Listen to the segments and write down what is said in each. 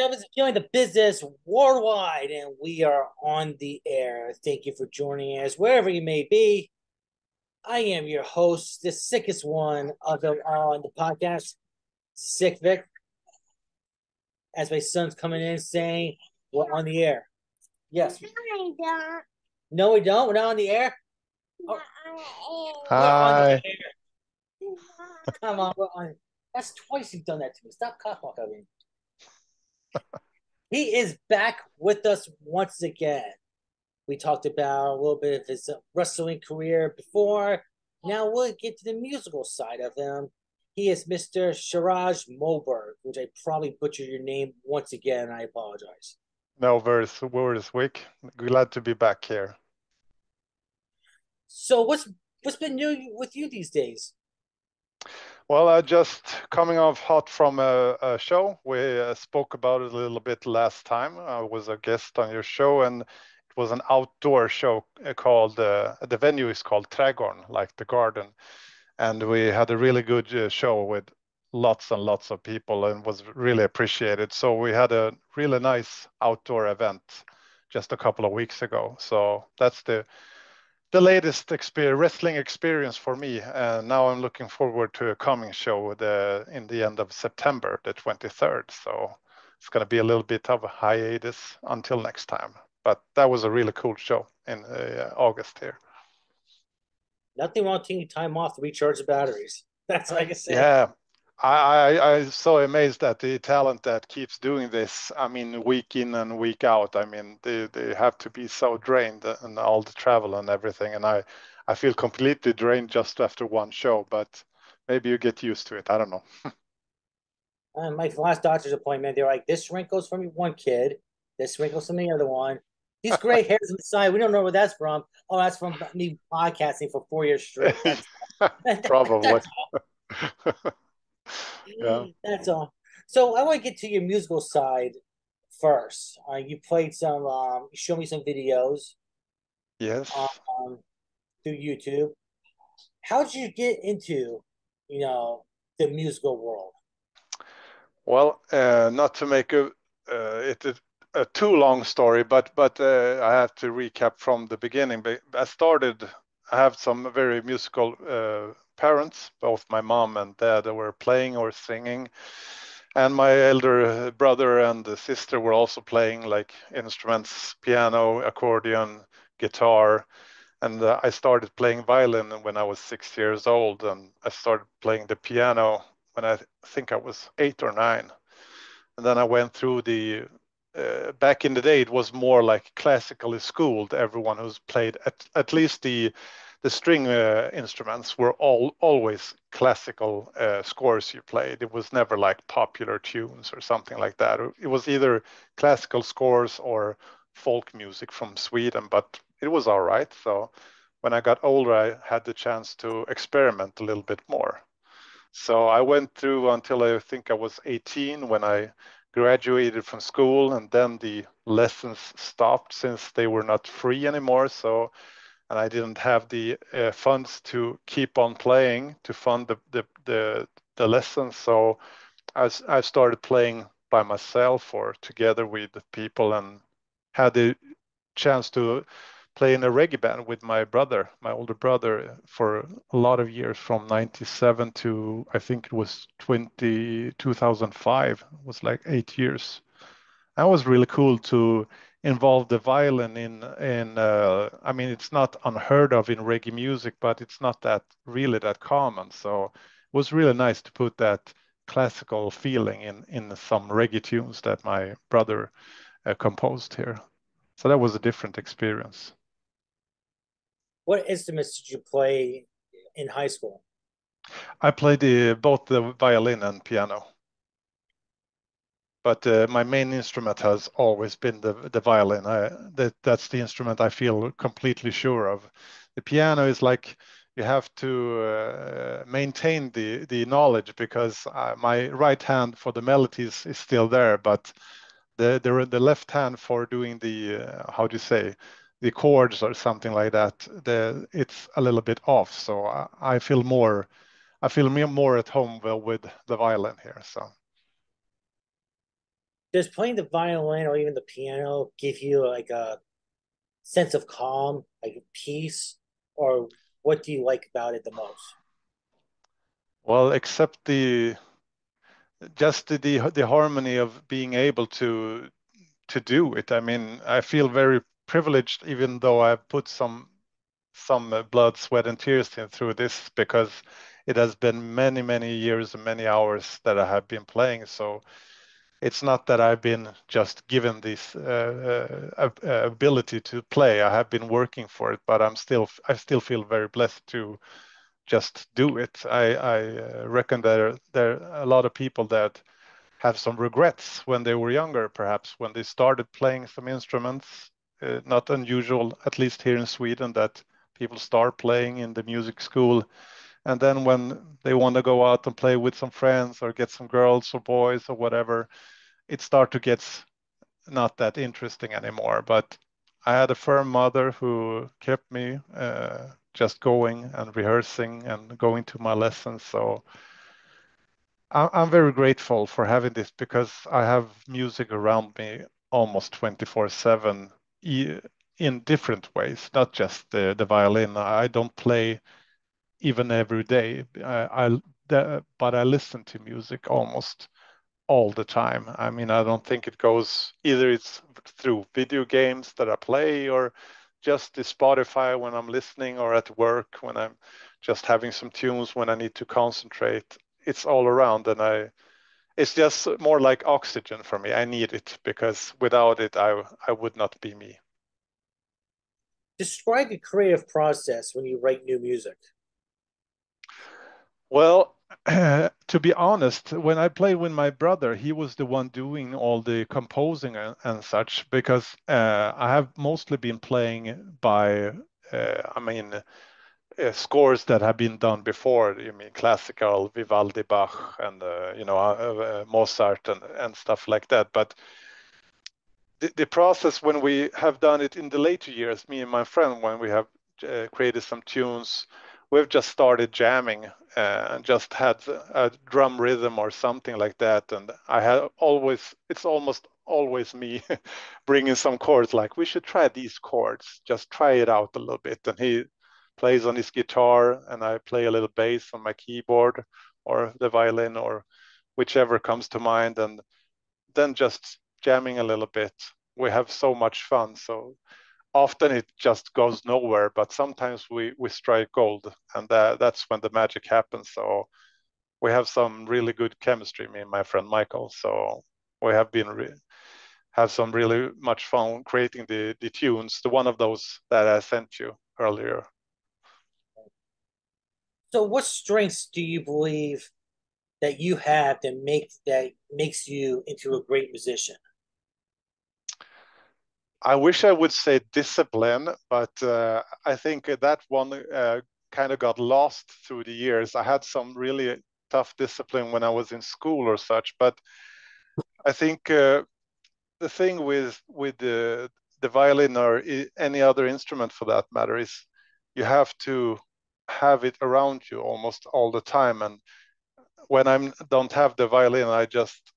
Evans, Killing the Business Worldwide, and we are on the air. Thank you for joining us, wherever you may be. I am your host, the sickest one of them all on the podcast, Sick Vic. As my son's coming in saying, we're on the air. Yes. No, we don't. No, we don't? We're not on the air? Oh. Hi. We're on the air. Come on, we're on. That's twice you've done that to me. Stop cock-walk, I mean. He is back with us once again. We talked about a little bit of his wrestling career before. Now we'll get to the musical side of him. He is Mr. Chiraz Moberg, which I probably butchered your name once again. I apologize. No worries, Wick. Glad to be back here. So what's been new with you these days? Well, I just coming off hot from a show. We spoke about it a little bit last time. I was a guest on your show, and it was an outdoor show called, the venue is called Trädgår'n, like the garden. And we had a really good show with lots and lots of people and was really appreciated. So we had a really nice outdoor event just a couple of weeks ago. So that's the latest wrestling experience for me. Now I'm looking forward to a coming show in the end of September, the 23rd. So it's going to be a little bit of a hiatus until next time. But that was a really cool show in August here. Nothing wrong taking time off to recharge the batteries. That's like I said. Yeah. I'm so amazed at the talent that keeps doing this. I mean, week in and week out. I mean, they have to be so drained and all the travel and everything. And I feel completely drained just after one show, but maybe you get used to it. I don't know. My last doctor's appointment, they're like, this wrinkle's from one kid, this wrinkle's from the other one. These gray hairs on the side, we don't know where that's from. Oh, that's from me podcasting for 4 years straight. Probably. Yeah. That's all. So I want to get to your musical side first. You played some, you showed me some videos. Yes. Through YouTube. How did you get into, the musical world? Well, not to make a too long story, but I have to recap from the beginning. I have some very musical parents, both my mom and dad, that were playing or singing. And my elder brother and sister were also playing like instruments, piano, accordion, guitar. And I started playing violin when I was 6 years old. And I started playing the piano when I think I was 8 or 9. And then I went through back in the day, it was more like classically schooled. Everyone who's played at least the string instruments were always classical scores you played. It was never like popular tunes or something like that. It was either classical scores or folk music from Sweden, but it was all right. So when I got older, I had the chance to experiment a little bit more. So I went through until I think I was 18 when I graduated from school, and then the lessons stopped since they were not free anymore. So, and I didn't have the funds to keep on playing to fund the lessons. So I started playing by myself or together with people, and had the chance to play in a reggae band with my older brother, for a lot of years, from 97 to I think it was 2005. It was like 8 years. That was really cool to involve the violin I mean, it's not unheard of in reggae music, but it's not really that common. So it was really nice to put that classical feeling in some reggae tunes that my brother composed here. So that was a different experience. What instruments did you play in high school? I played both the violin and piano. But my main instrument has always been the violin. That's the instrument I feel completely sure of. The piano is like, you have to maintain the knowledge, because my right hand for the melodies is still there, but the left hand for doing the chords or something like that, it's a little bit off. So I feel more at home with the violin here. So does playing the violin or even the piano give you like a sense of calm, like peace, or what do you like about it the most? Well, except the harmony of being able to do it. I mean, I feel very privileged, even though I put some blood, sweat, and tears in through this, because it has been many, many years and many hours that I have been playing. So it's not that I've been just given this ability to play. I have been working for it, but I still feel very blessed to just do it. I reckon there are a lot of people that have some regrets when they were younger, perhaps when they started playing some instruments. Not unusual, at least here in Sweden, that people start playing in the music school. And then when they want to go out and play with some friends or get some girls or boys or whatever, it starts to get not that interesting anymore. But I had a firm mother who kept me just going and rehearsing and going to my lessons. So I'm very grateful for having this, because I have music around me almost 24/7 in different ways, not just the violin. I don't play even every day, but I listen to music almost all the time. I mean, I don't think it goes, either it's through video games that I play or just the Spotify when I'm listening, or at work when I'm just having some tunes when I need to concentrate. It's all around, and it's just more like oxygen for me. I need it, because without it, I would not be me. Describe the creative process when you write new music. Well, to be honest, when I played with my brother, he was the one doing all the composing and such, because I have mostly been playing by, scores that have been done before. You mean classical Vivaldi, Bach, and Mozart and stuff like that. But the process when we have done it in the later years, me and my friend, when we have created some tunes, we've just started jamming and just had a drum rhythm or something like that. And I had it's almost always me bringing some chords, like, we should try these chords, just try it out a little bit. And he plays on his guitar, and I play a little bass on my keyboard or the violin or whichever comes to mind, and then just jamming a little bit. We have so much fun. So often it just goes nowhere, but sometimes we strike gold, and that's when the magic happens. So we have some really good chemistry, me and my friend Michael. So we have been have some really much fun creating the tunes, the one of those that I sent you earlier. So what strengths do you believe that you have that makes you into a great musician? I wish I would say discipline, but I think that one kind of got lost through the years. I had some really tough discipline when I was in school or such, but I think the thing with the violin, or any other instrument for that matter, is you have to have it around you almost all the time. And when I don't have the violin, I just,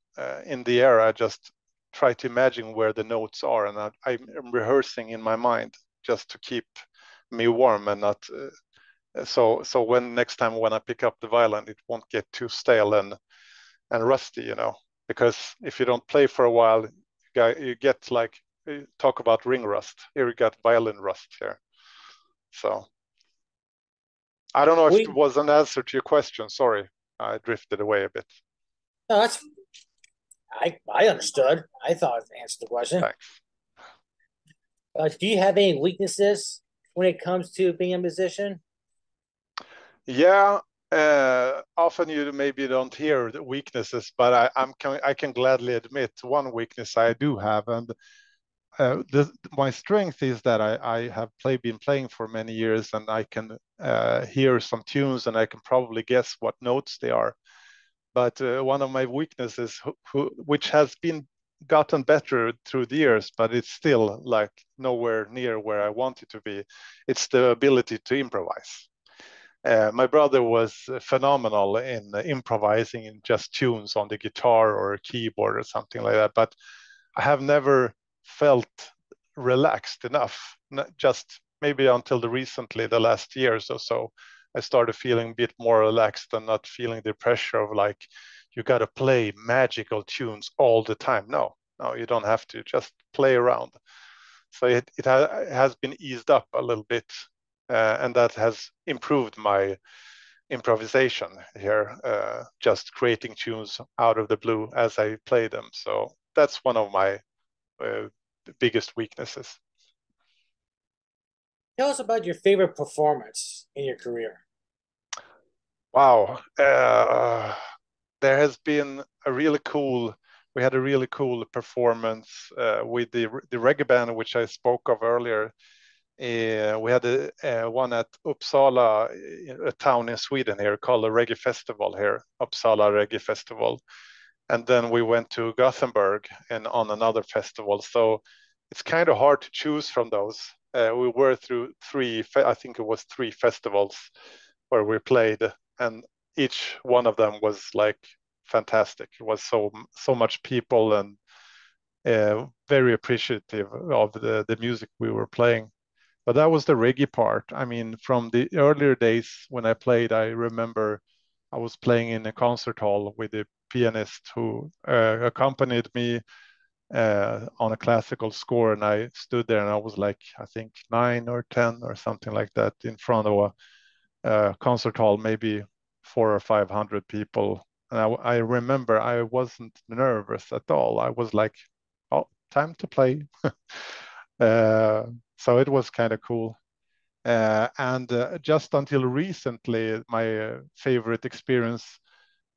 in the air, I just try to imagine where the notes are, and I'm rehearsing in my mind just to keep me warm and not so when next time when I pick up the violin, it won't get too stale and rusty, because if you don't play for a while, you get, like, talk about ring rust, here you got violin rust here. So I don't know if it was an answer to your question. Sorry, I drifted away a bit. No, that's, I understood. I thought it answered the question. Thanks. Do you have any weaknesses when it comes to being a musician? Yeah, often you maybe don't hear the weaknesses, but I can gladly admit one weakness I do have, and my strength is that I have been playing for many years, and I can hear some tunes, and I can probably guess what notes they are. But one of my weaknesses, which has been gotten better through the years, but it's still, like, nowhere near where I want it to be, it's the ability to improvise. My brother was phenomenal in improvising in just tunes on the guitar or keyboard or something like that. But I have never felt relaxed enough, not just maybe until the last years or so. I started feeling a bit more relaxed and not feeling the pressure of like, you got to play magical tunes all the time. No, you don't have to, just play around. So it has been eased up a little bit. And that has improved my improvisation here, just creating tunes out of the blue as I play them. So that's one of my biggest weaknesses. Tell us about your favorite performance in your career. Wow. There has been we had a really cool performance with the reggae band, which I spoke of earlier. We had one at Uppsala, a town in Sweden here, called the Reggae Festival here, Uppsala Reggae Festival. And then we went to Gothenburg and on another festival. So it's kind of hard to choose from those. We were through three festivals where we played, and each one of them was like fantastic. It was so much people and very appreciative of the music we were playing. But that was the reggae part. I mean, from the earlier days when I played, I remember I was playing in a concert hall with a pianist who accompanied me on a classical score. And I stood there and I was like, I think 9 or 10 or something like that in front of a concert hall, maybe 400 or 500 people. And I remember I wasn't nervous at all. I was like, oh, time to play. So it was kind of cool. And just until recently, my favorite experience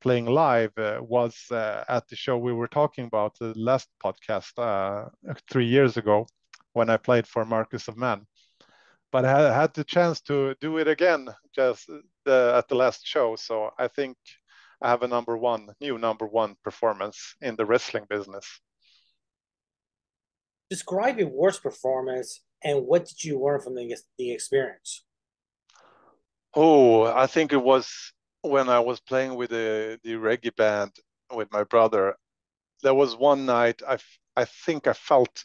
playing live was at the show we were talking about, the last podcast 3 years ago, when I played for Marcus Aman. But I had the chance to do it again just at the last show. So I think I have a new number one performance in the wrestling business. Describe your worst performance. And what did you learn from the experience? Oh, I think it was when I was playing with the reggae band with my brother. There was one night I think I felt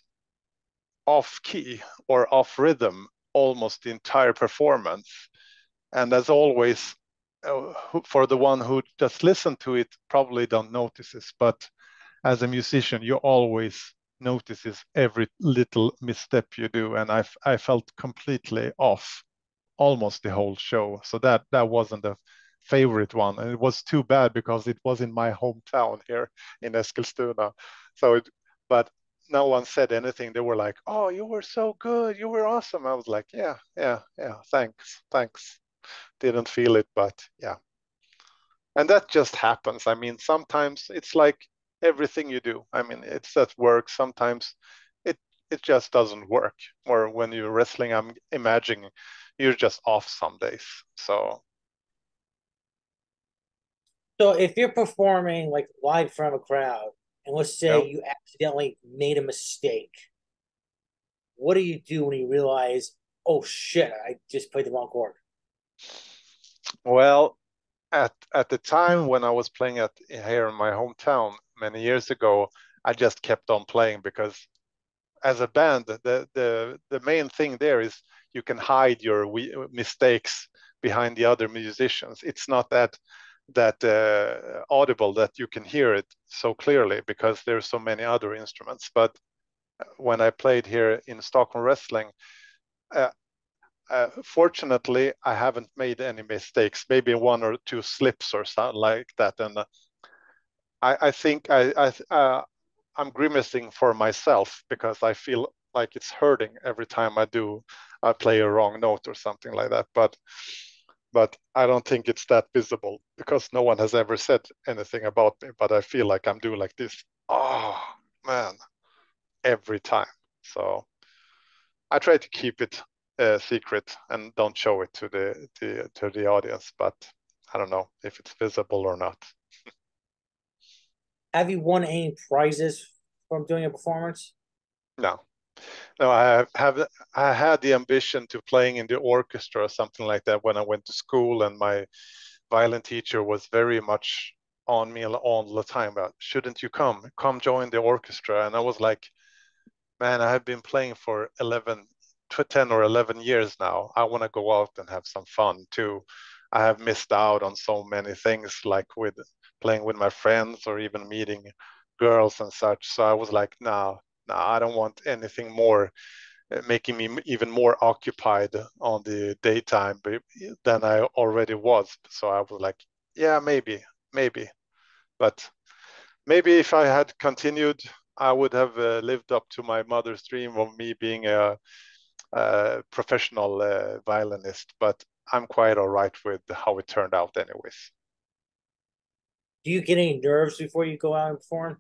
off key or off rhythm almost the entire performance. And as always, for the one who just listened to it, probably don't notice this. But as a musician, you always notices every little misstep you do, and I felt completely off almost the whole show. So that wasn't a favorite one, and it was too bad because it was in my hometown here in Eskilstuna. But no one said anything. They were like, "Oh, you were so good, you were awesome." I was like, "Yeah, thanks." Didn't feel it, but yeah. And that just happens. I mean, sometimes it's like everything you do. I mean, it's at work. Sometimes it just doesn't work. Or when you're wrestling, I'm imagining you're just off some days. So if you're performing like live in front of a crowd, and let's say you accidentally made a mistake, what do you do when you realize, oh shit, I just played the wrong chord? Well, at the time when I was playing here in my hometown, many years ago, I just kept on playing because as a band, the main thing there is you can hide your mistakes behind the other musicians. It's not that audible that you can hear it so clearly because there's so many other instruments. But when I played here in Stockholm Wrestling, fortunately, I haven't made any mistakes, maybe 1 or 2 slips or something like that. And I think I'm grimacing for myself because I feel like it's hurting every time I play a wrong note or something like that. But I don't think it's that visible because no one has ever said anything about me. But I feel like I'm doing like this. Oh man, every time. So I try to keep it secret and don't show it to the audience. But I don't know if it's visible or not. Have you won any prizes from doing a performance? No, No, I had the ambition to playing in the orchestra or something like that when I went to school, and my violin teacher was very much on me all the time about, shouldn't you come join the orchestra? And I was like, man, I have been playing for 10 or 11 years now. I want to go out and have some fun too. I have missed out on so many things, like with playing with my friends or even meeting girls and such. So I was like, no, I don't want anything more making me even more occupied on the daytime than I already was. So I was like, yeah, maybe. But maybe if I had continued, I would have lived up to my mother's dream of me being a professional violinist. But I'm quite all right with how it turned out anyways. Do you get any nerves before you go out and perform?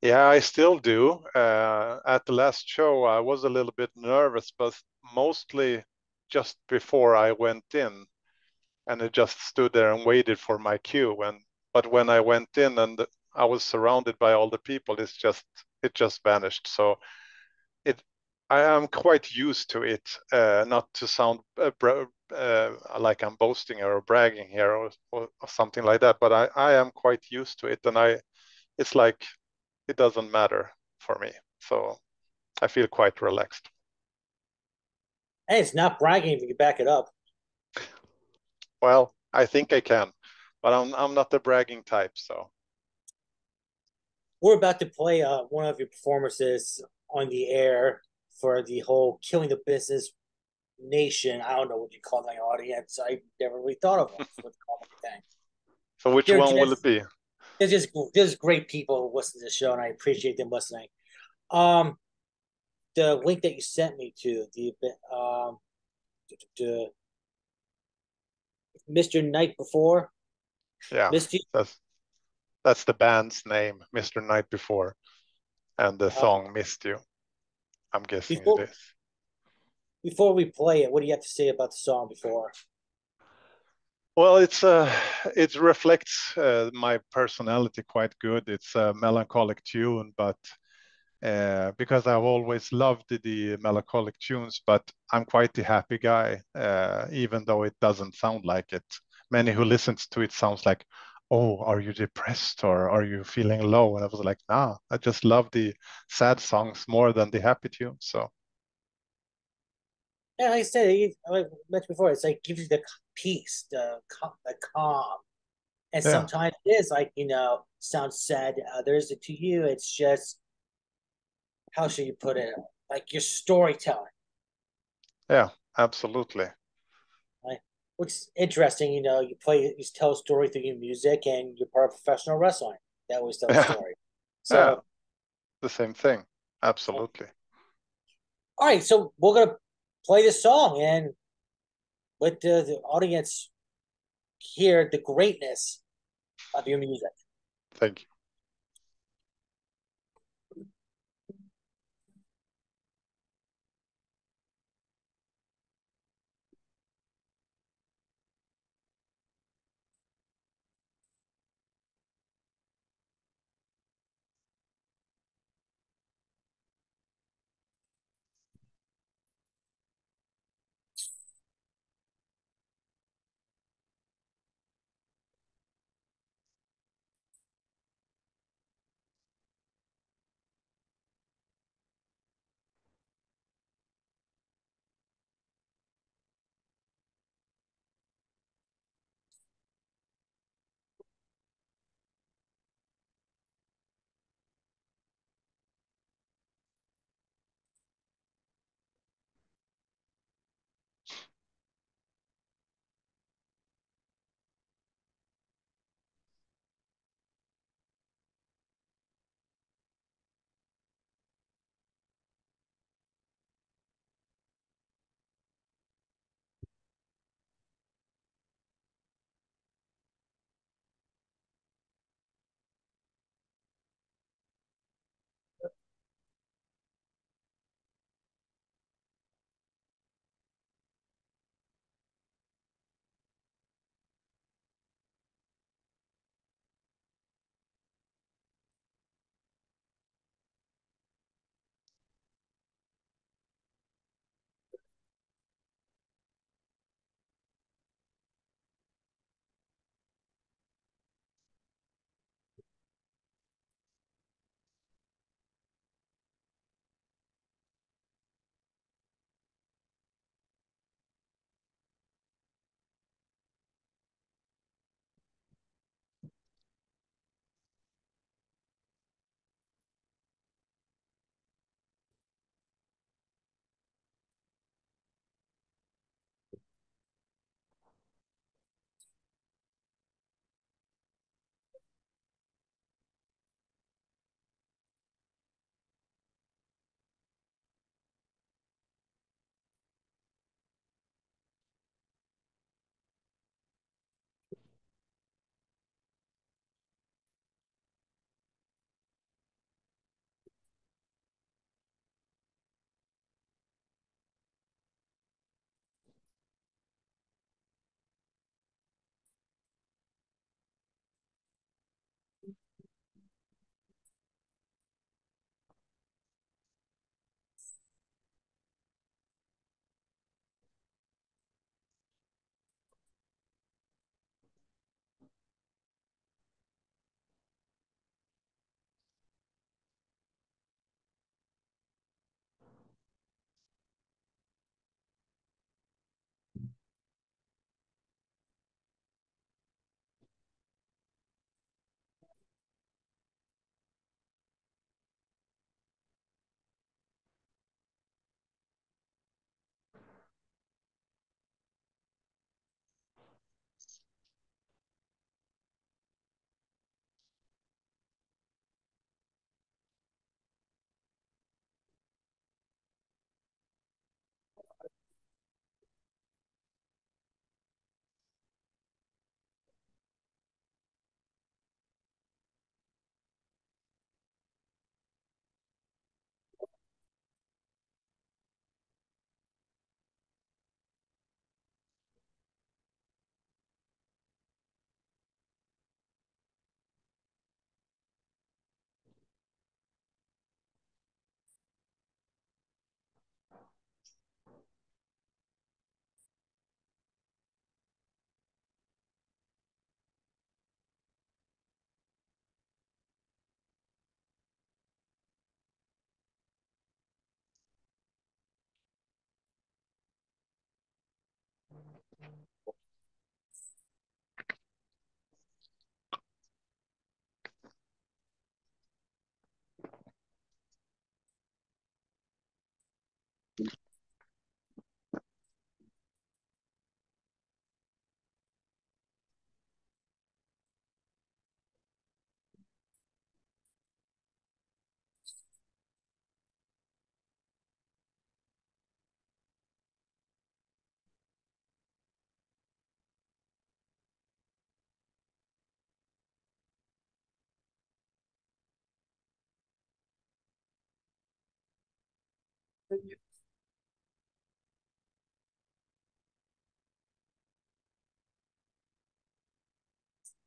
Yeah, I still do. At the last show, I was a little bit nervous, but mostly just before I went in, and I just stood there and waited for my cue. But when I went in and I was surrounded by all the people, it just vanished. So I am quite used to it. Not to sound like I'm boasting or bragging here or something like that, but I am quite used to it, and it's like it doesn't matter for me. So I feel quite relaxed. Hey, it's not bragging if you back it up. Well, I think I can, but I'm not the bragging type. So we're about to play one of your performances on the air for the whole Killing the Business Nation. I don't know what you call my audience. I never really thought of what to call my thing. So which one will it be? There's great people who listen to the show, and I appreciate them listening. The link that you sent me to the Mr. Night Before. Yeah, that's the band's name, Mr. Night Before, and the song "Missed You." I'm guessing it is. Before we play it, what do you have to say about the song before? Well, it reflects my personality quite good. It's a melancholic tune, but because I've always loved the melancholic tunes, but I'm quite the happy guy, even though it doesn't sound like it. Many who listens to it sounds like, oh, are you depressed or are you feeling low? And I was like, nah, I just love the sad songs more than the happy tunes. So. Yeah, like I said, like I mentioned before, it's like gives you the peace, the calm. And sometimes it is like, sounds sad to others. To you, it's just, how should you put it? Like your storytelling. Yeah, absolutely. Right. Which is interesting, you tell a story through your music, and you're part of professional wrestling. That always tells a story. So the same thing. Absolutely. All right, so we're going to play this song and let the audience hear the greatness of your music. Thank you.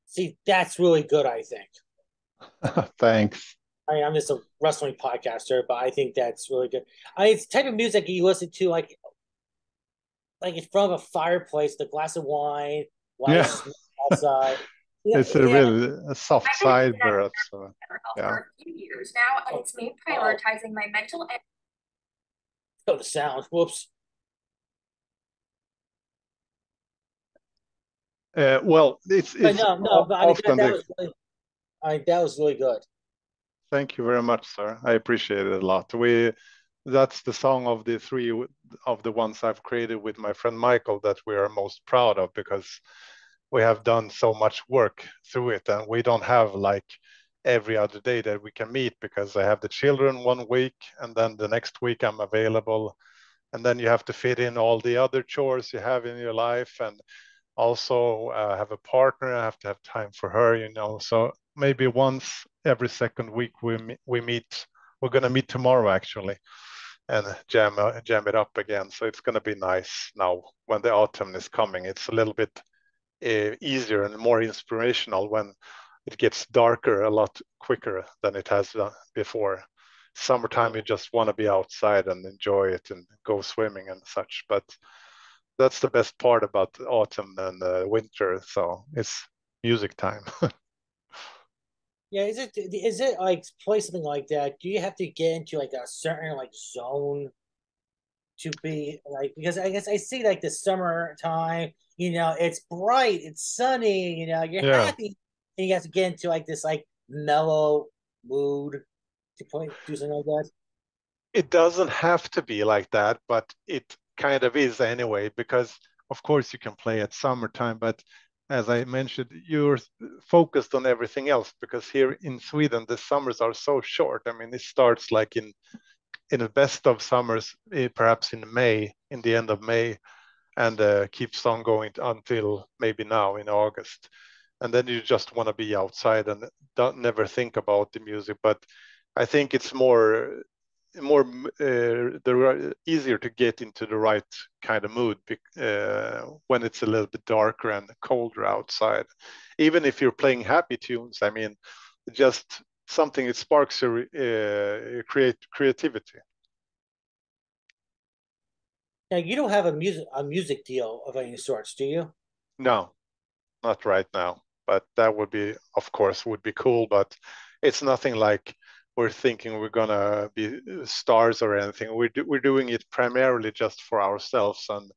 See, that's really good, I think. Thanks. I'm just a wrestling podcaster, but I think that's really good. It's the type of music you listen to, like in front of a fireplace, the glass of wine, while it's outside. It's a really a soft sideburn. So, for a few years now, and it's me prioritizing my mental energy. Oh, the sound. Whoops. Well, it's no, but often that was really good. Thank you very much, sir. I appreciate it a lot. That's the song of the three of the ones I've created with my friend Michael that we are most proud of, because we have done so much work through it, and we don't have like every other day that we can meet, because I have the children one week, and then the next week I'm available, and then you have to fit in all the other chores you have in your life, and also have a partner. I have to have time for her, you know. So maybe once every second week we meet. We're gonna meet tomorrow actually, and jam it up again. So it's gonna be nice now when the autumn is coming. It's a little bit easier and more inspirational when it gets darker a lot quicker than it has done before. Summertime, you just want to be outside and enjoy it and go swimming and such. But that's the best part about autumn and winter. So it's music time. Yeah, is it like play something like that? Do you have to get into like a certain like zone to be like, because I guess I see like the summertime, you know, it's bright, it's sunny, you know, you're happy. And you have to get into like this like mellow mood to do something like that. It doesn't have to be like that, but it kind of is anyway, because of course you can play at summertime, but as I mentioned, you're focused on everything else, because here in Sweden the summers are so short. I mean, it starts like in the best of summers, perhaps in May, in the end of May, and keeps on going until maybe now in August. And then you just want to be outside and never think about the music. But I think it's easier to get into the right kind of mood when it's a little bit darker and colder outside. Even if you're playing happy tunes, I mean, just something that sparks your creativity. Now, you don't have a music deal of any sorts, do you? No, not right now. But that would be, of course, would be cool, but it's nothing like we're thinking we're gonna be stars or anything. We're doing it primarily just for ourselves, and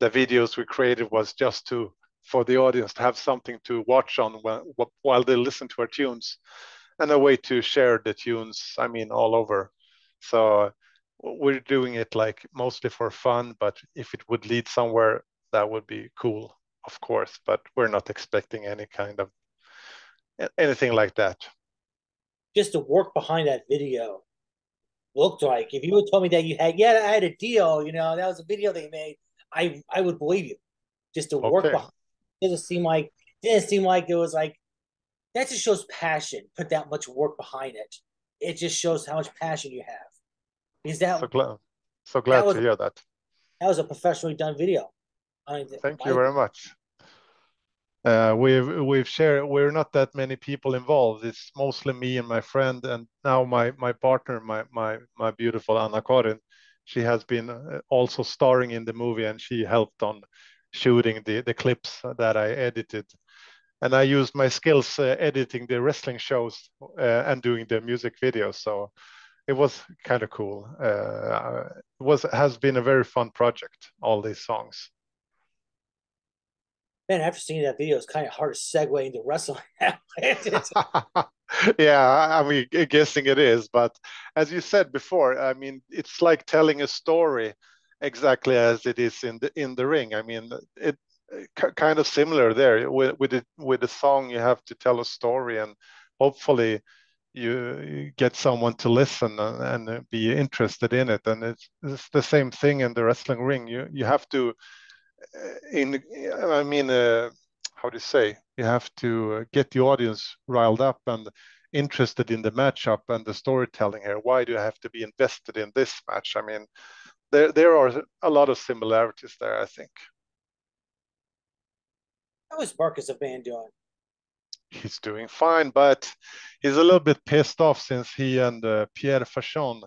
the videos we created was just for the audience to have something to watch on while they listen to our tunes, and a way to share the tunes, I mean, all over. So we're doing it like mostly for fun, but if it would lead somewhere, that would be cool. Of course, but we're not expecting any kind of anything like that. Just the work behind that video looked like, if you would tell me that you had, I had a deal, you know, that was a video they made, I would believe you. Just the work behind it didn't seem like it was like, that just shows passion, put that much work behind it. It just shows how much passion you have. Is that so glad to hear that. That was a professionally done video. Thank you very much. We've shared. We're not that many people involved. It's mostly me and my friend, and now my partner, my beautiful Anna-Karin. She has been also starring in the movie, and she helped on shooting the clips that I edited. And I used my skills editing the wrestling shows and doing the music videos. So it was kind of cool. It has been a very fun project. All these songs. man, after seeing that video, it's kind of hard to segue into wrestling. Yeah, I mean, guessing it is. But as you said before, I mean, it's like telling a story exactly as it is in the ring. I mean, it kind of similar there with the song. You have to tell a story, and hopefully you get someone to listen and be interested in it. And it's the same thing in the wrestling ring. You have to, how do you say? You have to get the audience riled up and interested in the matchup and the storytelling here. Why do I have to be invested in this match? I mean, there are a lot of similarities there, I think. How is Marcus Aman doing? He's doing fine, but he's a little bit pissed off since he and Pierre Fachon,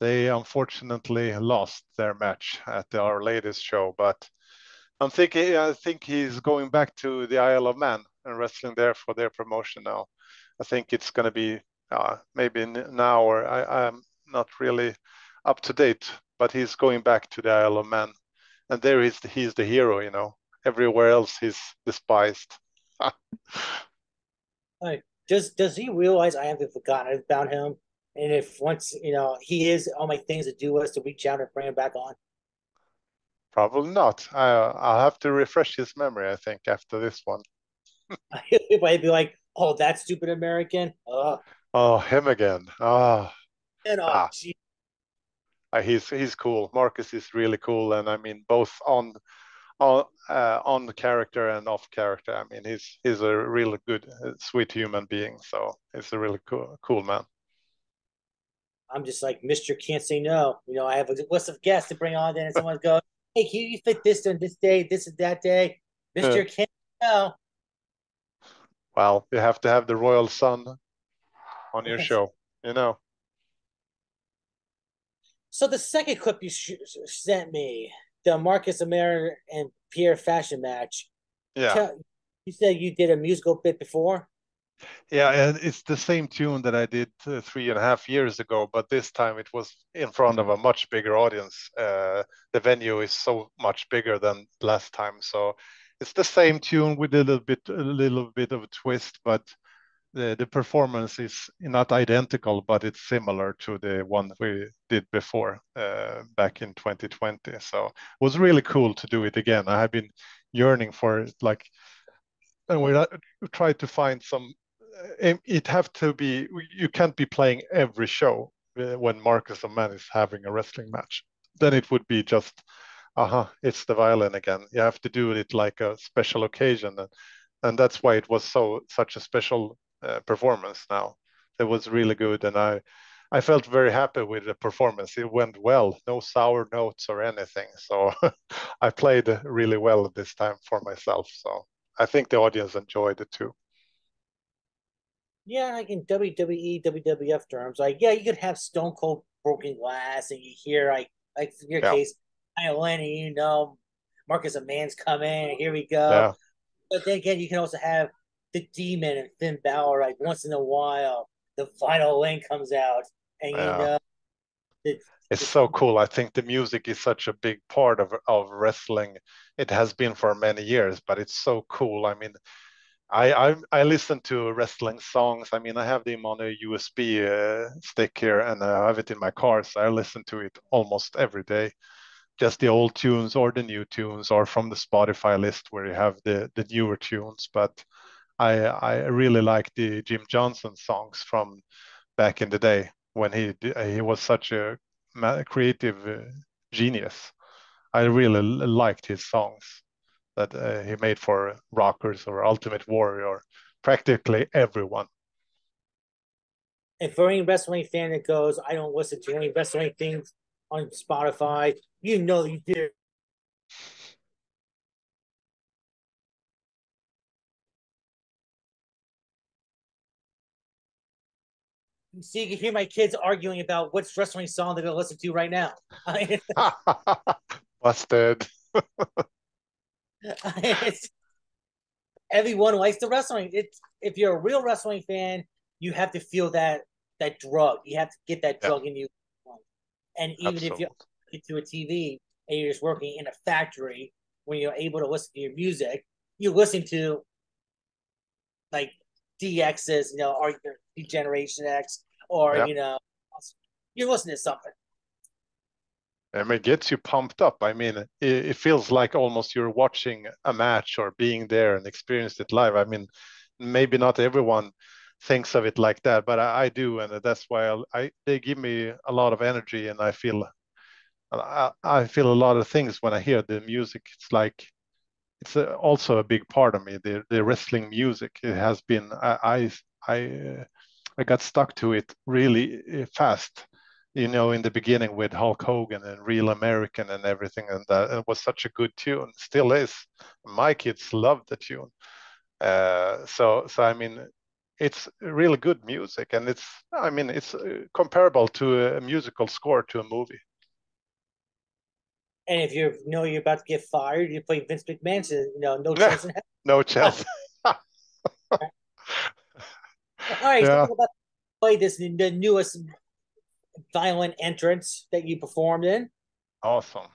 they unfortunately lost their match at our latest show. But I think he's going back to the Isle of Man and wrestling there for their promotion now. I think it's going to be maybe now, or I'm not really up to date, but he's going back to the Isle of Man. And there he's the hero, you know. Everywhere else he's despised. Like, does he realize I haven't forgotten about him? And if once, you know, he is all my things to do was to reach out and bring him back on? Probably not. I'll have to refresh his memory, I think, after this one. He might be like, oh, that stupid American. Oh, him again. Gee. He's cool. Marcus is really cool. And I mean, both on the character and off character. I mean, he's a really good, sweet human being. So he's a really cool man. I'm just like, Mr. Can't Say No. You know, I have a list of guests to bring on, and someone goes, hey, can you fit this on this day, this is that day? Mr. Can't Say No. Well, you have to have the royal son on your show, you know. So the second clip you sent me, the Marcus Aman and Pierre Fachon match. Yeah. You said you did a musical bit before? Yeah, and it's the same tune that I did 3.5 years ago, but this time it was in front of a much bigger audience. The venue is so much bigger than last time. So it's the same tune with a little bit of a twist, but the performance is not identical, but it's similar to the one we did before back in 2020. So it was really cool to do it again. I have been yearning for it, like, and we tried to find some. It have to be. You can't be playing every show when Marcus Aman is having a wrestling match. Then it would be just, it's the violin again. You have to do it like a special occasion, and that's why it was such a special performance now. It was really good, and I felt very happy with the performance. It went well, no sour notes or anything, so I played really well this time for myself, so I think the audience enjoyed it too. Yeah, like in WWE, WWF terms, like, yeah, you could have Stone Cold broken glass, and you hear, like in your case, Allen, and you know, Marcus Aman's coming, and here we go. Yeah. But then again, you can also have the Demon and Finn Bálor, like once in a while, the Vital Lane comes out, and you know, it's so cool. I think the music is such a big part of wrestling. It has been for many years, but it's so cool. I mean, I listen to wrestling songs. I mean, I have them on a USB stick here, and I have it in my car, so I listen to it almost every day. Just the old tunes or the new tunes, or from the Spotify list where you have the newer tunes, but. I really like the Jim Johnson songs from back in the day when he was such a creative genius. I really liked his songs that he made for rockers or Ultimate Warrior, practically everyone. And for any wrestling fan that goes, I don't listen to any wrestling things on Spotify, you know you do. So you can hear my kids arguing about what's wrestling song they're going to listen to right now. Busted. Everyone likes the wrestling. If you're a real wrestling fan, you have to feel that drug. You have to get that drug in you. And even if you get to a TV and you're just working in a factory, when you're able to listen to your music, you listen to like DX's, you know, or Degeneration X, or you know, you listen to something. I mean, it gets you pumped up. I mean, it feels like almost you're watching a match or being there and experienced it live. I mean, maybe not everyone thinks of it like that, but I do, and that's why they give me a lot of energy, and I feel a lot of things when I hear the music. It's like it's also a big part of me. The wrestling music, it has been I got stuck to it really fast. You know, in the beginning with Hulk Hogan and Real American and everything, and that it was such a good tune, still is. My kids love the tune. So I mean, it's really good music, and it's comparable to a musical score to a movie. And if you know you're about to get fired, you play Vince McMahon. No chance in heaven. No chance. All right, so we're about to play the newest violent entrance that you performed in. Awesome.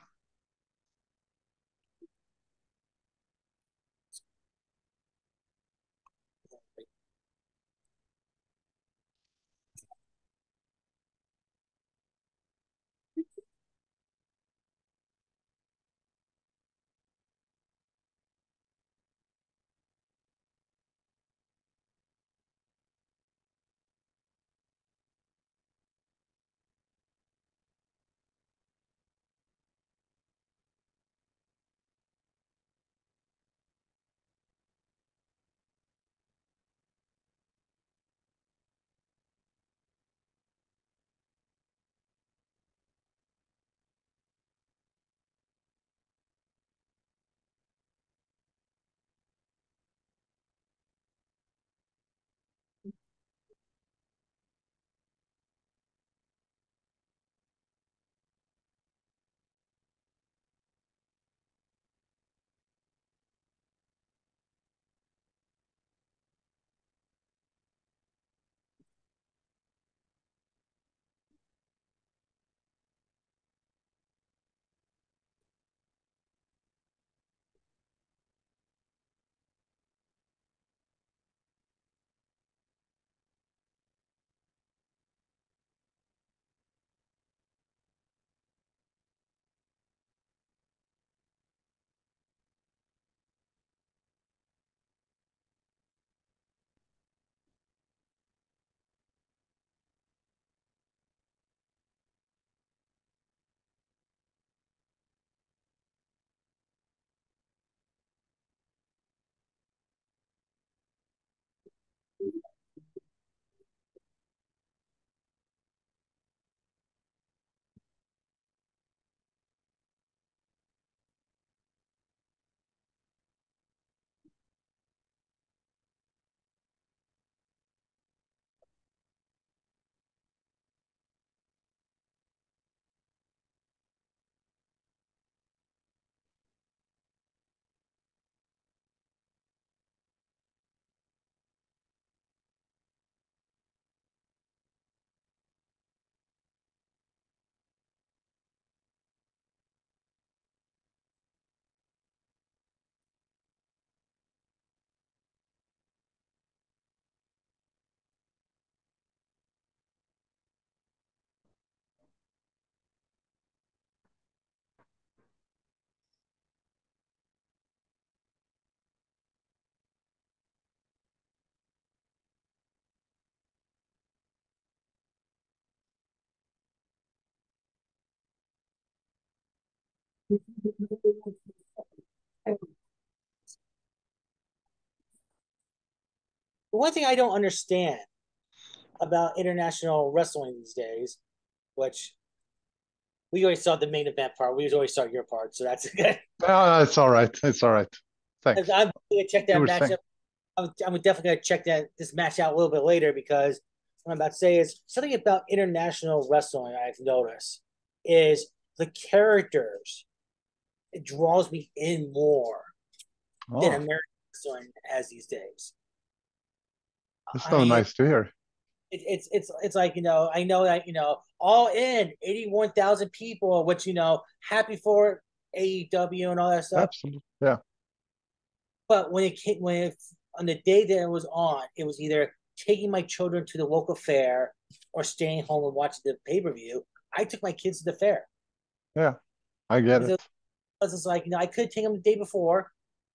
One thing I don't understand about international wrestling these days, which we always saw the main event part. We always saw your part, so that's good. No, it's all right. It's all right. Thanks. I'm going to check that match up. I'm definitely going to check this match out a little bit later, because what I'm about to say is something about international wrestling I've noticed is the characters. It draws me in more than American wrestling has these days. That's so nice to hear. It's like, you know, I know that, you know, All In, 81,000 people, which, you know, happy for AEW and all that stuff. Absolutely, yeah. But when it came, when it, on the day that it was on, it was either taking my children to the local fair or staying home and watching the pay-per-view. I took my kids to the fair. Yeah, I get it. Because it's like, you know, I could take them the day before,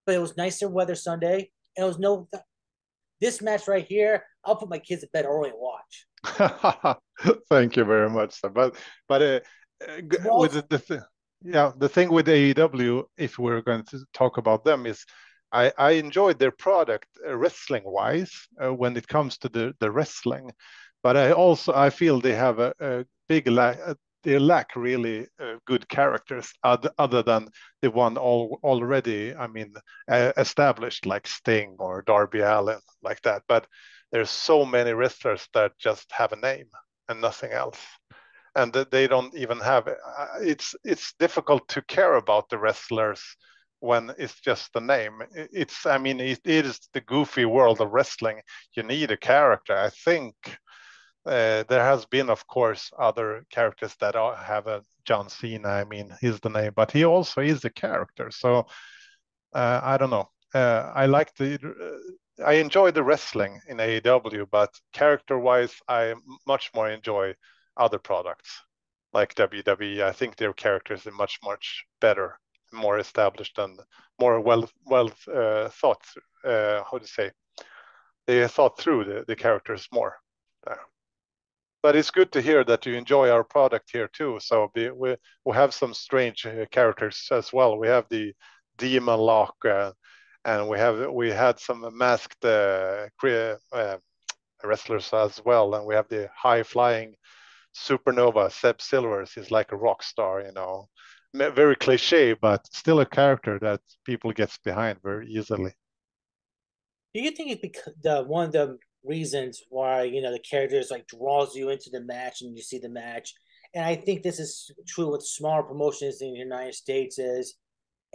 but it was nicer weather Sunday. And it was no, this match right here, I'll put my kids to bed early and watch. Thank you very much. But with the thing, yeah, the thing with AEW, if we're going to talk about them, is I enjoyed their product wrestling wise when it comes to the wrestling, but I feel they have a big lack. They lack really good characters other than the one already, I mean, established, like Sting or Darby Allin, like that. But there's so many wrestlers that just have a name and nothing else. And they don't even have it. It's difficult to care about the wrestlers when it's just the name. It is the goofy world of wrestling. You need a character, I think. There has been, of course, other characters that have a John Cena. I mean, he's the name, but he also is a character. So I don't know. I enjoy the wrestling in AEW, but character-wise, I much more enjoy other products like WWE. I think their characters are much better, more established, and more well thought. They thought through the characters more. But it's good to hear that you enjoy our product here too. So we have some strange characters as well. We have the Demon Lock, and we had some masked wrestlers as well. And we have the high flying Supernova, Seb Silvers. He's like a rock star, you know. Very cliche, but still a character that people gets behind very easily. Do you think it's because one of the reasons why, you know, the characters like draws you into the match and you see the match? And I think this is true with smaller promotions in the United States. Is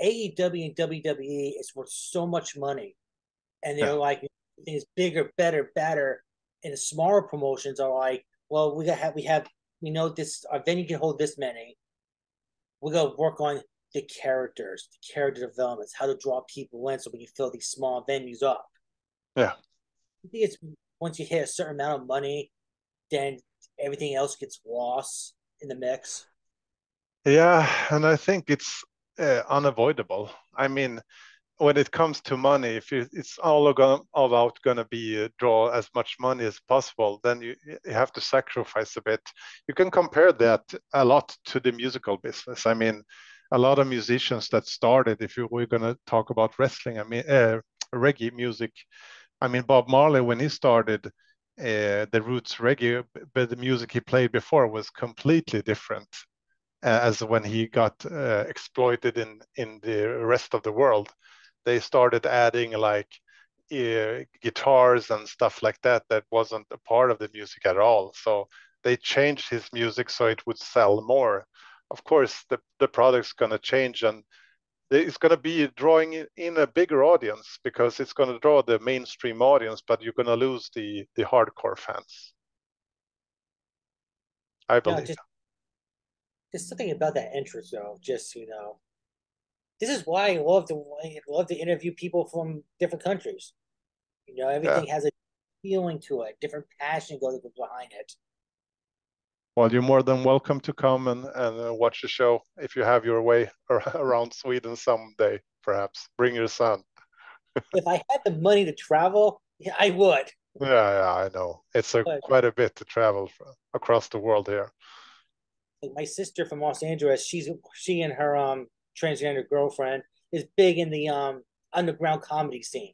AEW and WWE is worth so much money, and they're like things bigger, better, badder. And the smaller promotions are like, well, we know this. Our venue can hold this many. We gotta work on the characters, the character developments, how to draw people in, so we can fill these small venues up. Yeah. I think it's once you hit a certain amount of money, then everything else gets lost in the mix. Yeah, and I think it's unavoidable. I mean, when it comes to money, it's all about going to be draw as much money as possible, then you have to sacrifice a bit. You can compare that a lot to the musical business. I mean, a lot of musicians that started, we're going to talk about wrestling, I mean, reggae music. I mean, Bob Marley, when he started the roots reggae, but the music he played before was completely different as when he got exploited in the rest of the world. They started adding like guitars and stuff like that wasn't a part of the music at all. So they changed his music so it would sell more. Of course, the product's going to change, and it's going to be drawing in a bigger audience because it's going to draw the mainstream audience, but you're going to lose the hardcore fans. I believe. Just something about that entrance, though. Just, you know, this is why I love to interview people from different countries. You know, everything has a feeling to it, different passion goes behind it. Well, you're more than welcome to come and watch the show if you have your way around Sweden someday, perhaps. Bring your son. If I had the money to travel, yeah, I would. Yeah, I know. It's quite a bit to travel across the world here. My sister from Los Angeles, she and her transgender girlfriend is big in the underground comedy scene.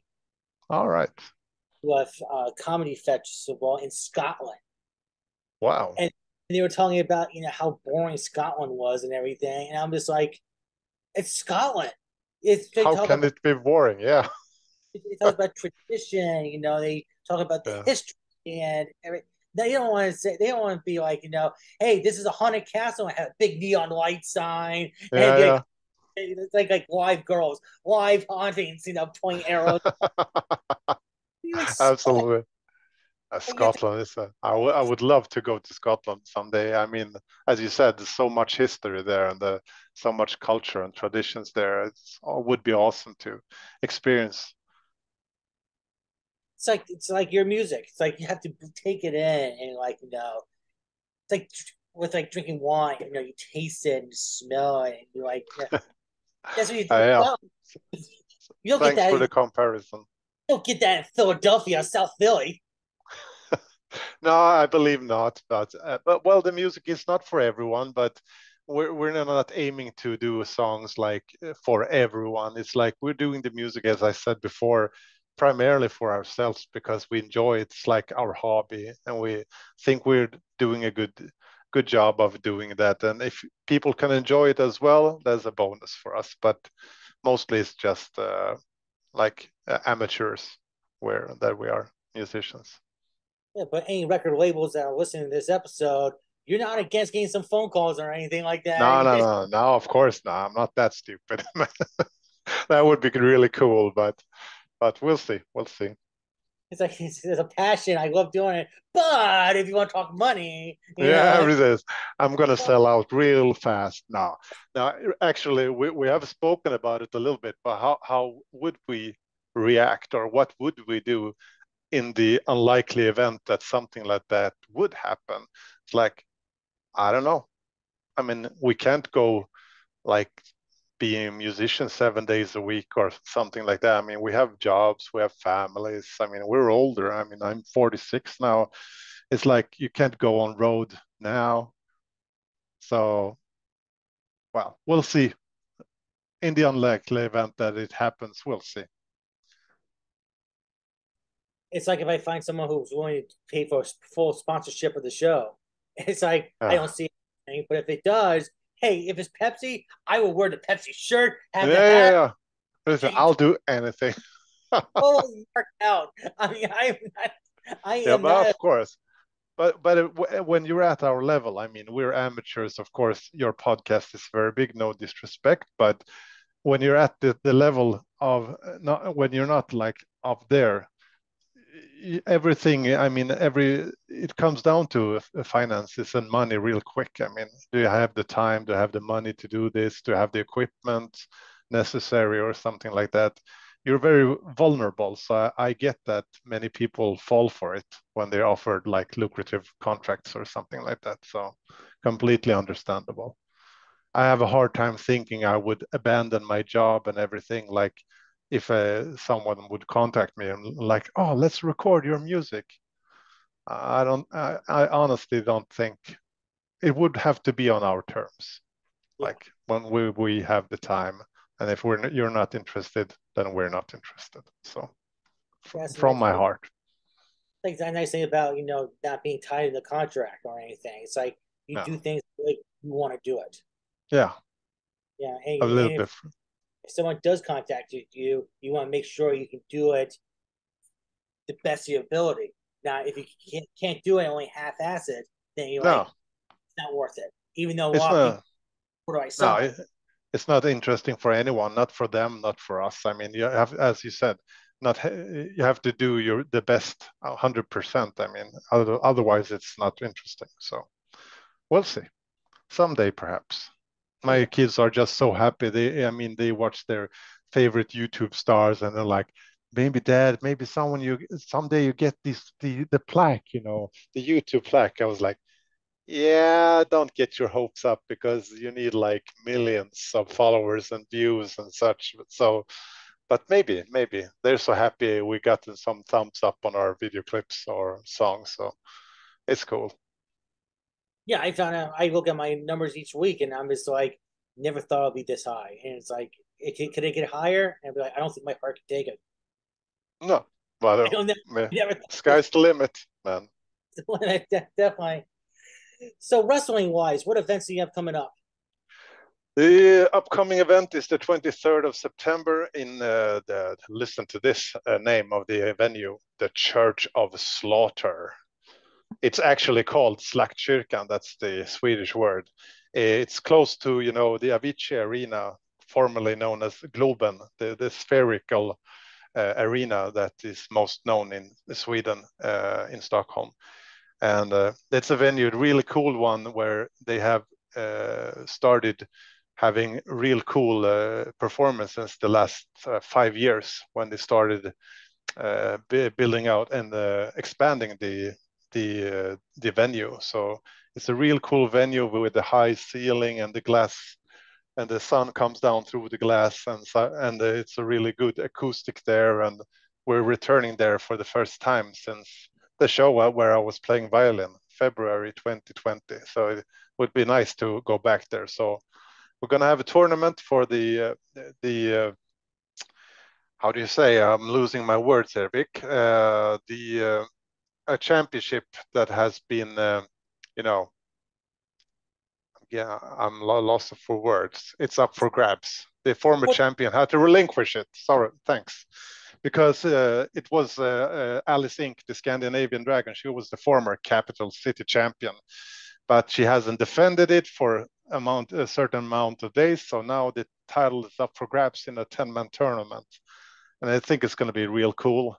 All right. With comedy festival in Scotland. Wow. And they were telling me about, you know, how boring Scotland was and everything. And I'm just like, it's Scotland. How can it be boring? Yeah. They talk about tradition, you know, they talk about the history and everything. They don't want to be like, you know, hey, this is a haunted castle. I have a big neon light sign. Yeah, yeah. It's like live girls, live hauntings, you know, pointing arrows. Absolutely. Scotland is I would love to go to Scotland someday. I mean, as you said, there's so much history there and so much culture and traditions there. It would be awesome to experience. It's like your music. It's like you have to take it in and it's like with drinking wine. You know, you taste it and you smell it. And you're like, that's what you do. You don't Thanks get that for the comparison. You don't get that in Philadelphia, South Philly. No, I believe not. But well, the music is not for everyone. But we're not aiming to do songs like for everyone. It's like we're doing the music, as I said before, primarily for ourselves because we enjoy it. It's like our hobby, and we think we're doing a good job of doing that. And if people can enjoy it as well, that's a bonus for us. But mostly, it's just amateurs that we are musicians. Yeah, but any record labels that are listening to this episode, you're not against getting some phone calls or anything like that? No, of course not. I'm not that stupid. That would be really cool, but we'll see. We'll see. It's like there's a passion. I love doing it. But if you want to talk money, I'm going to sell out real fast now. Now, actually, we have spoken about it a little bit, but how would we react or what would we do in the unlikely event that something like that would happen? It's like, I don't know. I mean, we can't go being a musician 7 days a week or something like that. I mean, we have jobs, we have families. I mean, we're older. I mean, I'm 46 now. It's like, you can't go on road now. So, well, we'll see. In the unlikely event that it happens, we'll see. It's like if I find someone who's willing to pay for full sponsorship of the show. It's like, I don't see anything. But if it does, hey, if it's Pepsi, I will wear the Pepsi shirt. Listen, I'll do anything. Totally worked out. I mean, I am not, of course. But when you're at our level, I mean, we're amateurs. Of course, your podcast is very big. No disrespect, but when you're at the level of when you're not up there. Everything, I mean, it comes down to finances and money real quick. I mean, do you have the time, do you have the money to do this, do you have the equipment necessary or something like that? You're very vulnerable. So I get that many people fall for it when they're offered lucrative contracts or something like that. So completely understandable. I have a hard time thinking I would abandon my job and everything if someone would contact me and oh, let's record your music. I honestly don't think it would have to be on our terms. When we have the time, and if you're not interested, then we're not interested. So from my heart. I think that nice thing about, not being tied to the contract or anything. It's like you do things you want to do it. Yeah. Yeah. And, a little different. If someone does contact you want to make sure you can do it the best of your ability. Now, if you can't do it, only half-ass it, then you're it's not worth it. Even though it's not interesting for anyone, not for them, not for us. I mean, you have, as you said, you have to do the best 100%. I mean, otherwise it's not interesting. So we'll see. Someday, perhaps. My kids are just so happy. They watch their favorite YouTube stars, and they're like, "Maybe Dad, maybe someday you get the plaque, the YouTube plaque." I was like, "Yeah, don't get your hopes up because you need millions of followers and views and such." So, but maybe they're so happy we got some thumbs up on our video clips or songs, so it's cool. Yeah, I look at my numbers each week, and I'm just never thought I'd be this high. And it's like, could it get higher? And I'd be like, I don't think my heart could take it. No, but sky's the limit, man. Definitely. So, wrestling-wise, what events do you have coming up? The upcoming event is the 23rd of September in listen to this name of the venue, the Church of Slaughter. It's actually called Slaktkyrkan. That's the Swedish word. It's close to, the Avicii Arena, formerly known as Globen, the spherical arena that is most known in Sweden, in Stockholm. And it's a venue, a really cool one, where they have started having real cool performances the last 5 years, when they started building out and expanding the venue. So it's a real cool venue with the high ceiling and the glass, and the sun comes down through the glass, and it's a really good acoustic there. And we're returning there for the first time since the show where I was playing violin, February 2020. So it would be nice to go back there. So we're going to have a tournament for how do you say? I'm losing my words here, Vic. A championship that has been, I'm lost for words. It's up for grabs. The former champion had to relinquish it. Sorry, thanks. Because it was Alice Inc, the Scandinavian Dragon. She was the former capital city champion, but she hasn't defended it for a certain amount of days. So now the title is up for grabs in a 10-man tournament. And I think it's going to be real cool.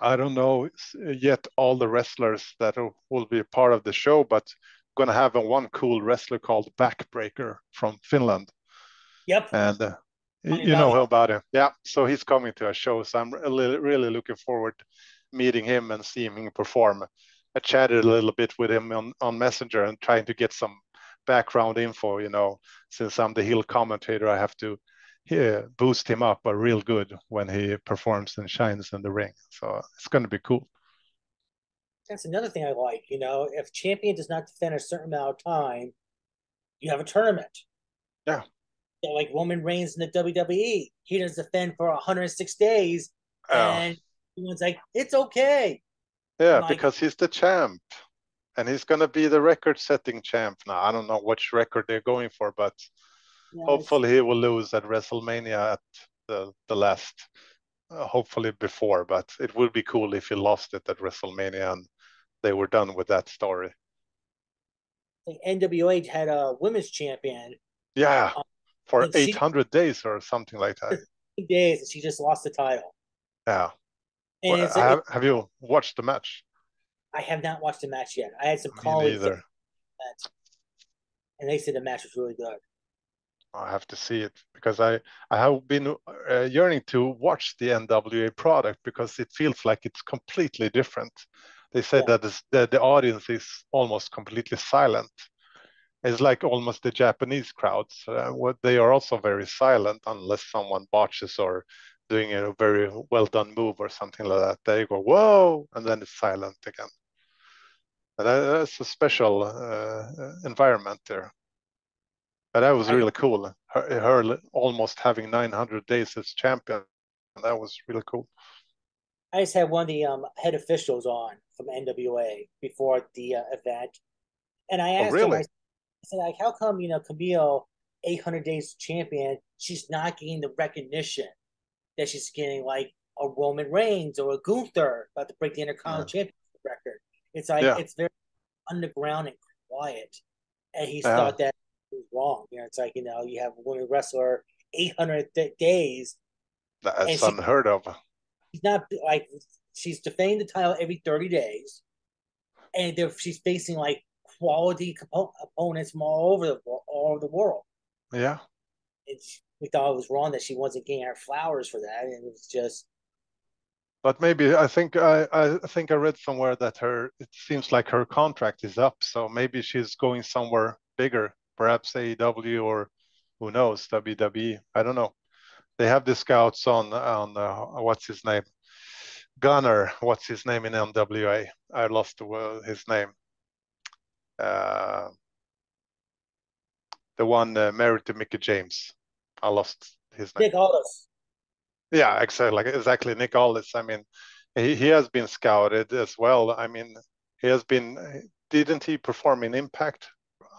I don't know yet all the wrestlers that will be a part of the show, but going to have one cool wrestler called Backbreaker from Finland. Yep. And you know about him. Yeah. So he's coming to a show. So I'm really looking forward to meeting him and seeing him perform. I chatted a little bit with him on Messenger and trying to get some background info, since I'm the heel commentator, I have to boost him up real good when he performs and shines in the ring. So it's going to be cool. That's another thing I like. If champion does not defend a certain amount of time, you have a tournament. Yeah. Like Roman Reigns in the WWE. He doesn't defend for 106 days. And everyone's like, it's okay. Yeah, because he's the champ. And he's going to be the record-setting champ now. I don't know which record they're going for, but hopefully he will lose at WrestleMania at the last, hopefully before. But it would be cool if he lost it at WrestleMania and they were done with that story. The NWA had a women's champion. Yeah, for 800 days or something like that. 8 days, and she just lost the title. Yeah. And have you watched the match? I have not watched the match yet. I had some colleagues. Me neither. And they said the match was really good. I have to see it, because I have been yearning to watch the NWA product, because it feels like it's completely different. They said that the audience is almost completely silent. It's like almost the Japanese crowds. They are also very silent unless someone botches or doing a very well-done move or something like that. They go, whoa, and then it's silent again. And that's a special environment there. But that was really cool. Her almost having 900 days as champion. That was really cool. I just had one of the head officials on from NWA before the event. And I asked him, I said, how come, Camille, 800 days champion, she's not getting the recognition that she's getting, like a Roman Reigns or a Gunther, about to break the Intercontinental Championship record. It's like, it's very underground and quiet. And he thought that was wrong. It's like, you have a woman wrestler 800 days. That's unheard of. She's not like, she's defending the title every 30 days. And she's facing like quality opponents from all over the world. Yeah. We thought it was wrong that she wasn't getting her flowers for that, and it was just. But maybe I think I read somewhere that it seems like her contract is up, so maybe she's going somewhere bigger, perhaps AEW or who knows, WWE. I don't know. They have the scouts on what's his name, Gunner. What's his name in NWA? I lost his name. The one married to Mickey James. I lost his name. Nick Hollis. Yeah, exactly. Nick Hollis. I mean, he has been scouted as well. I mean, he has been. Didn't he perform in Impact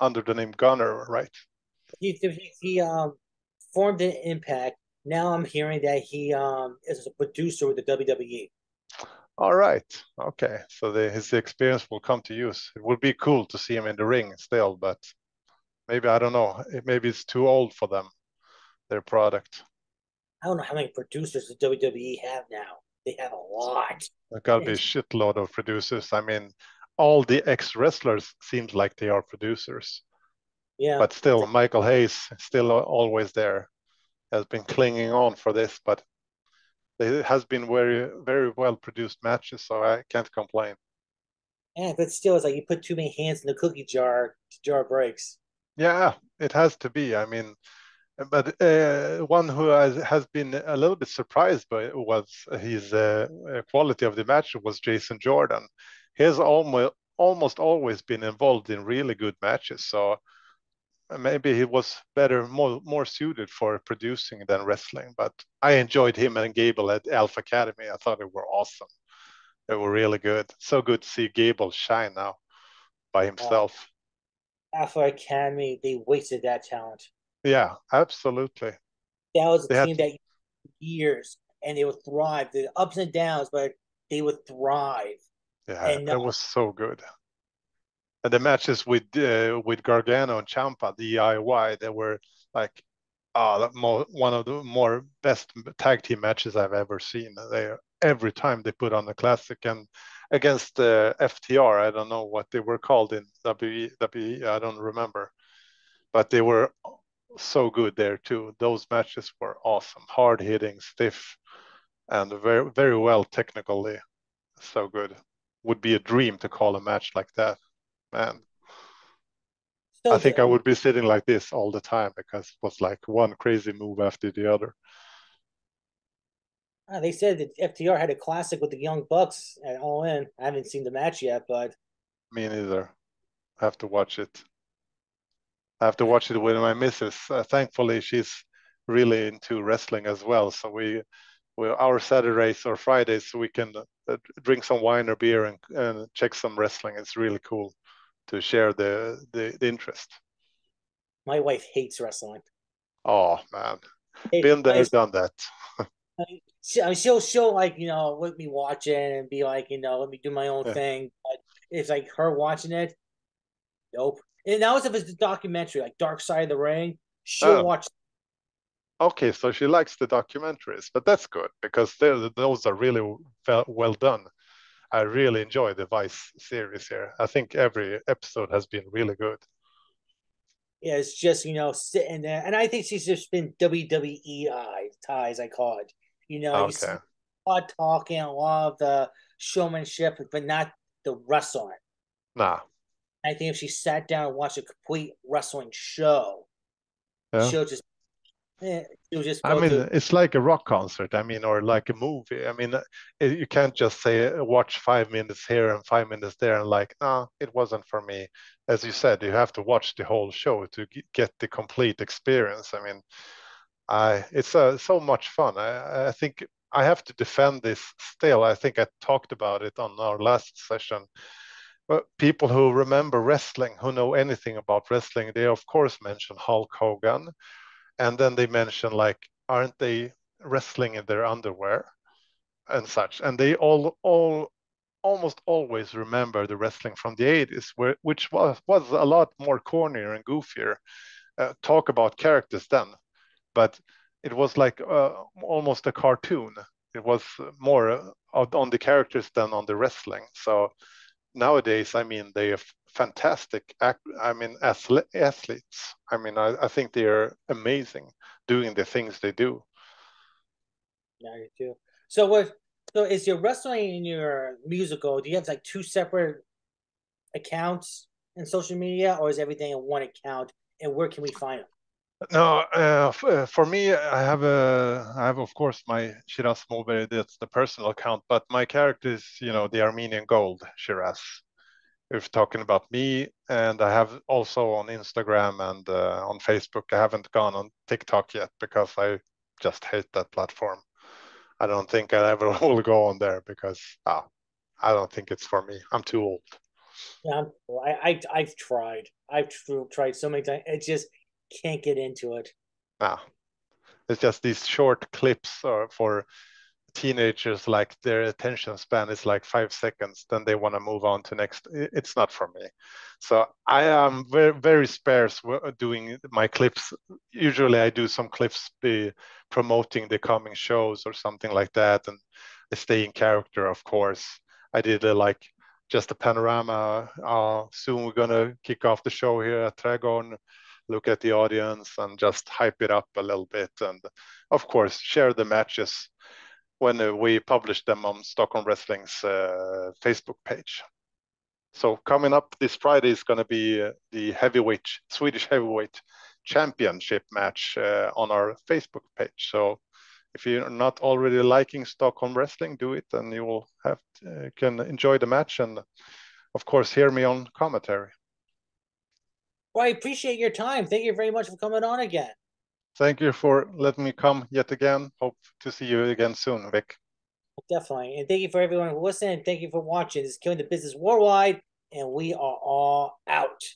under the name Gunner, right? He formed an Impact. Now I'm hearing that he is a producer with the WWE. All right. Okay. So his experience will come to use. It would be cool to see him in the ring still, but maybe I don't know. Maybe it's too old for them. Their product. I don't know how many producers the WWE have now. They have a lot. There's got to be a shitload of producers. I mean, all the ex-wrestlers seems like they are producers. Yeah. But still, Michael Hayes still always there. Has been clinging on for this, but it has been very, very well-produced matches, so I can't complain. Yeah, but still, it's like you put too many hands in the cookie jar, the jar breaks. Yeah, it has to be. I mean, but one who has been a little bit surprised by was his quality of the match was Jason Jordan. He has almost always been involved in really good matches, so maybe he was better, more suited for producing than wrestling. But I enjoyed him and Gable at Alpha Academy. I thought they were awesome. They were really good. So good to see Gable shine now by himself. Alpha Academy, they wasted that talent. Yeah, absolutely. That was a team that years, and they would thrive. The ups and downs, but they would thrive. Yeah, and that was so good. And the matches with Gargano and Ciampa, the DIY, they were like one of the best tag team matches I've ever seen. Every time they put on a classic, and against FTR, I don't know what they were called in WWE, I don't remember. But they were so good there too. Those matches were awesome, hard hitting, stiff, and very, very well technically. So good. Would be a dream to call a match like that. Man, so I think I would be sitting like this all the time because it was like one crazy move after the other. They said that FTR had a classic with the Young Bucks at All In. I haven't seen the match yet, but... Me neither. I have to watch it. I have to watch it with my missus. Thankfully, she's really into wrestling as well. So we our Saturdays or Fridays, we can drink some wine or beer and check some wrestling. It's really cool to share the interest. My wife hates wrestling. Oh, man. Been there, done that. She'll like, you know, let me watch it and be like, you know, let me do my own thing. But it's like her watching it. Nope. And that was if it's a documentary, like Dark Side of the Ring. She'll watch. Okay, so she likes the documentaries, but that's good because those are really well done. I really enjoy the Vice series here. I think every episode has been really good. Yeah, it's just, you know, sitting there. And I think she's just been WWE ties, I call it. You know, okay. You see a lot of talking, a lot of the showmanship, but not the wrestling. Nah. I think if she sat down and watched a complete wrestling show, she'll just I mean, it's like a rock concert, I mean, or like a movie. I mean, you can't just say, watch 5 minutes here and 5 minutes there and like, nah, it wasn't for me. As you said, you have to watch the whole show to get the complete experience. I mean, it's so much fun. I think I have to defend this still. I think I talked about it on our last session. But people who remember wrestling, who know anything about wrestling, they of course mention Hulk Hogan. And then they mention, like, aren't they wrestling in their underwear and such? And they all almost always remember the wrestling from the 80s, which was a lot more cornier and goofier. Talk about characters then. But it was like almost a cartoon. It was more on the characters than on the wrestling. So nowadays, I mean, they are fantastic athletes. I mean, I think they are amazing doing the things they do. Yeah, you do. So so is your wrestling and your musical, do you have like two separate accounts in social media, or is everything in one account, and where can we find them? No, for me, I have of course my Chiraz Moberg, that's the personal account, but my character is, you know, the Armenian Gold Chiraz. If talking about me, and I have also on Instagram and on Facebook. I haven't gone on TikTok yet because I just hate that platform. I don't think I ever will go on there because I don't think it's for me. I'm too old. Yeah, I've tried. I've tried so many times. It just can't get into it. It's just these short clips for teenagers, like their attention span is like 5 seconds, then they want to move on to next. It's not for me. So I am very, very sparse doing my clips. Usually I do some clips promoting the coming shows or something like that, and I stay in character, of course. I did just a panorama. Soon we're going to kick off the show here at Trädgår'n. Look at the audience and just hype it up a little bit. And of course, share the matches when we publish them on Stockholm Wrestling's Facebook page. So coming up this Friday is going to be the heavyweight, Swedish heavyweight championship match on our Facebook page. So if you're not already liking Stockholm Wrestling, do it, and you will can enjoy the match. And of course, hear me on commentary. Well, I appreciate your time. Thank you very much for coming on again. Thank you for letting me come yet again. Hope to see you again soon, Vic. Definitely. And thank you for everyone who listened. Thank you for watching. This is Killing the Business Worldwide, and we are all out.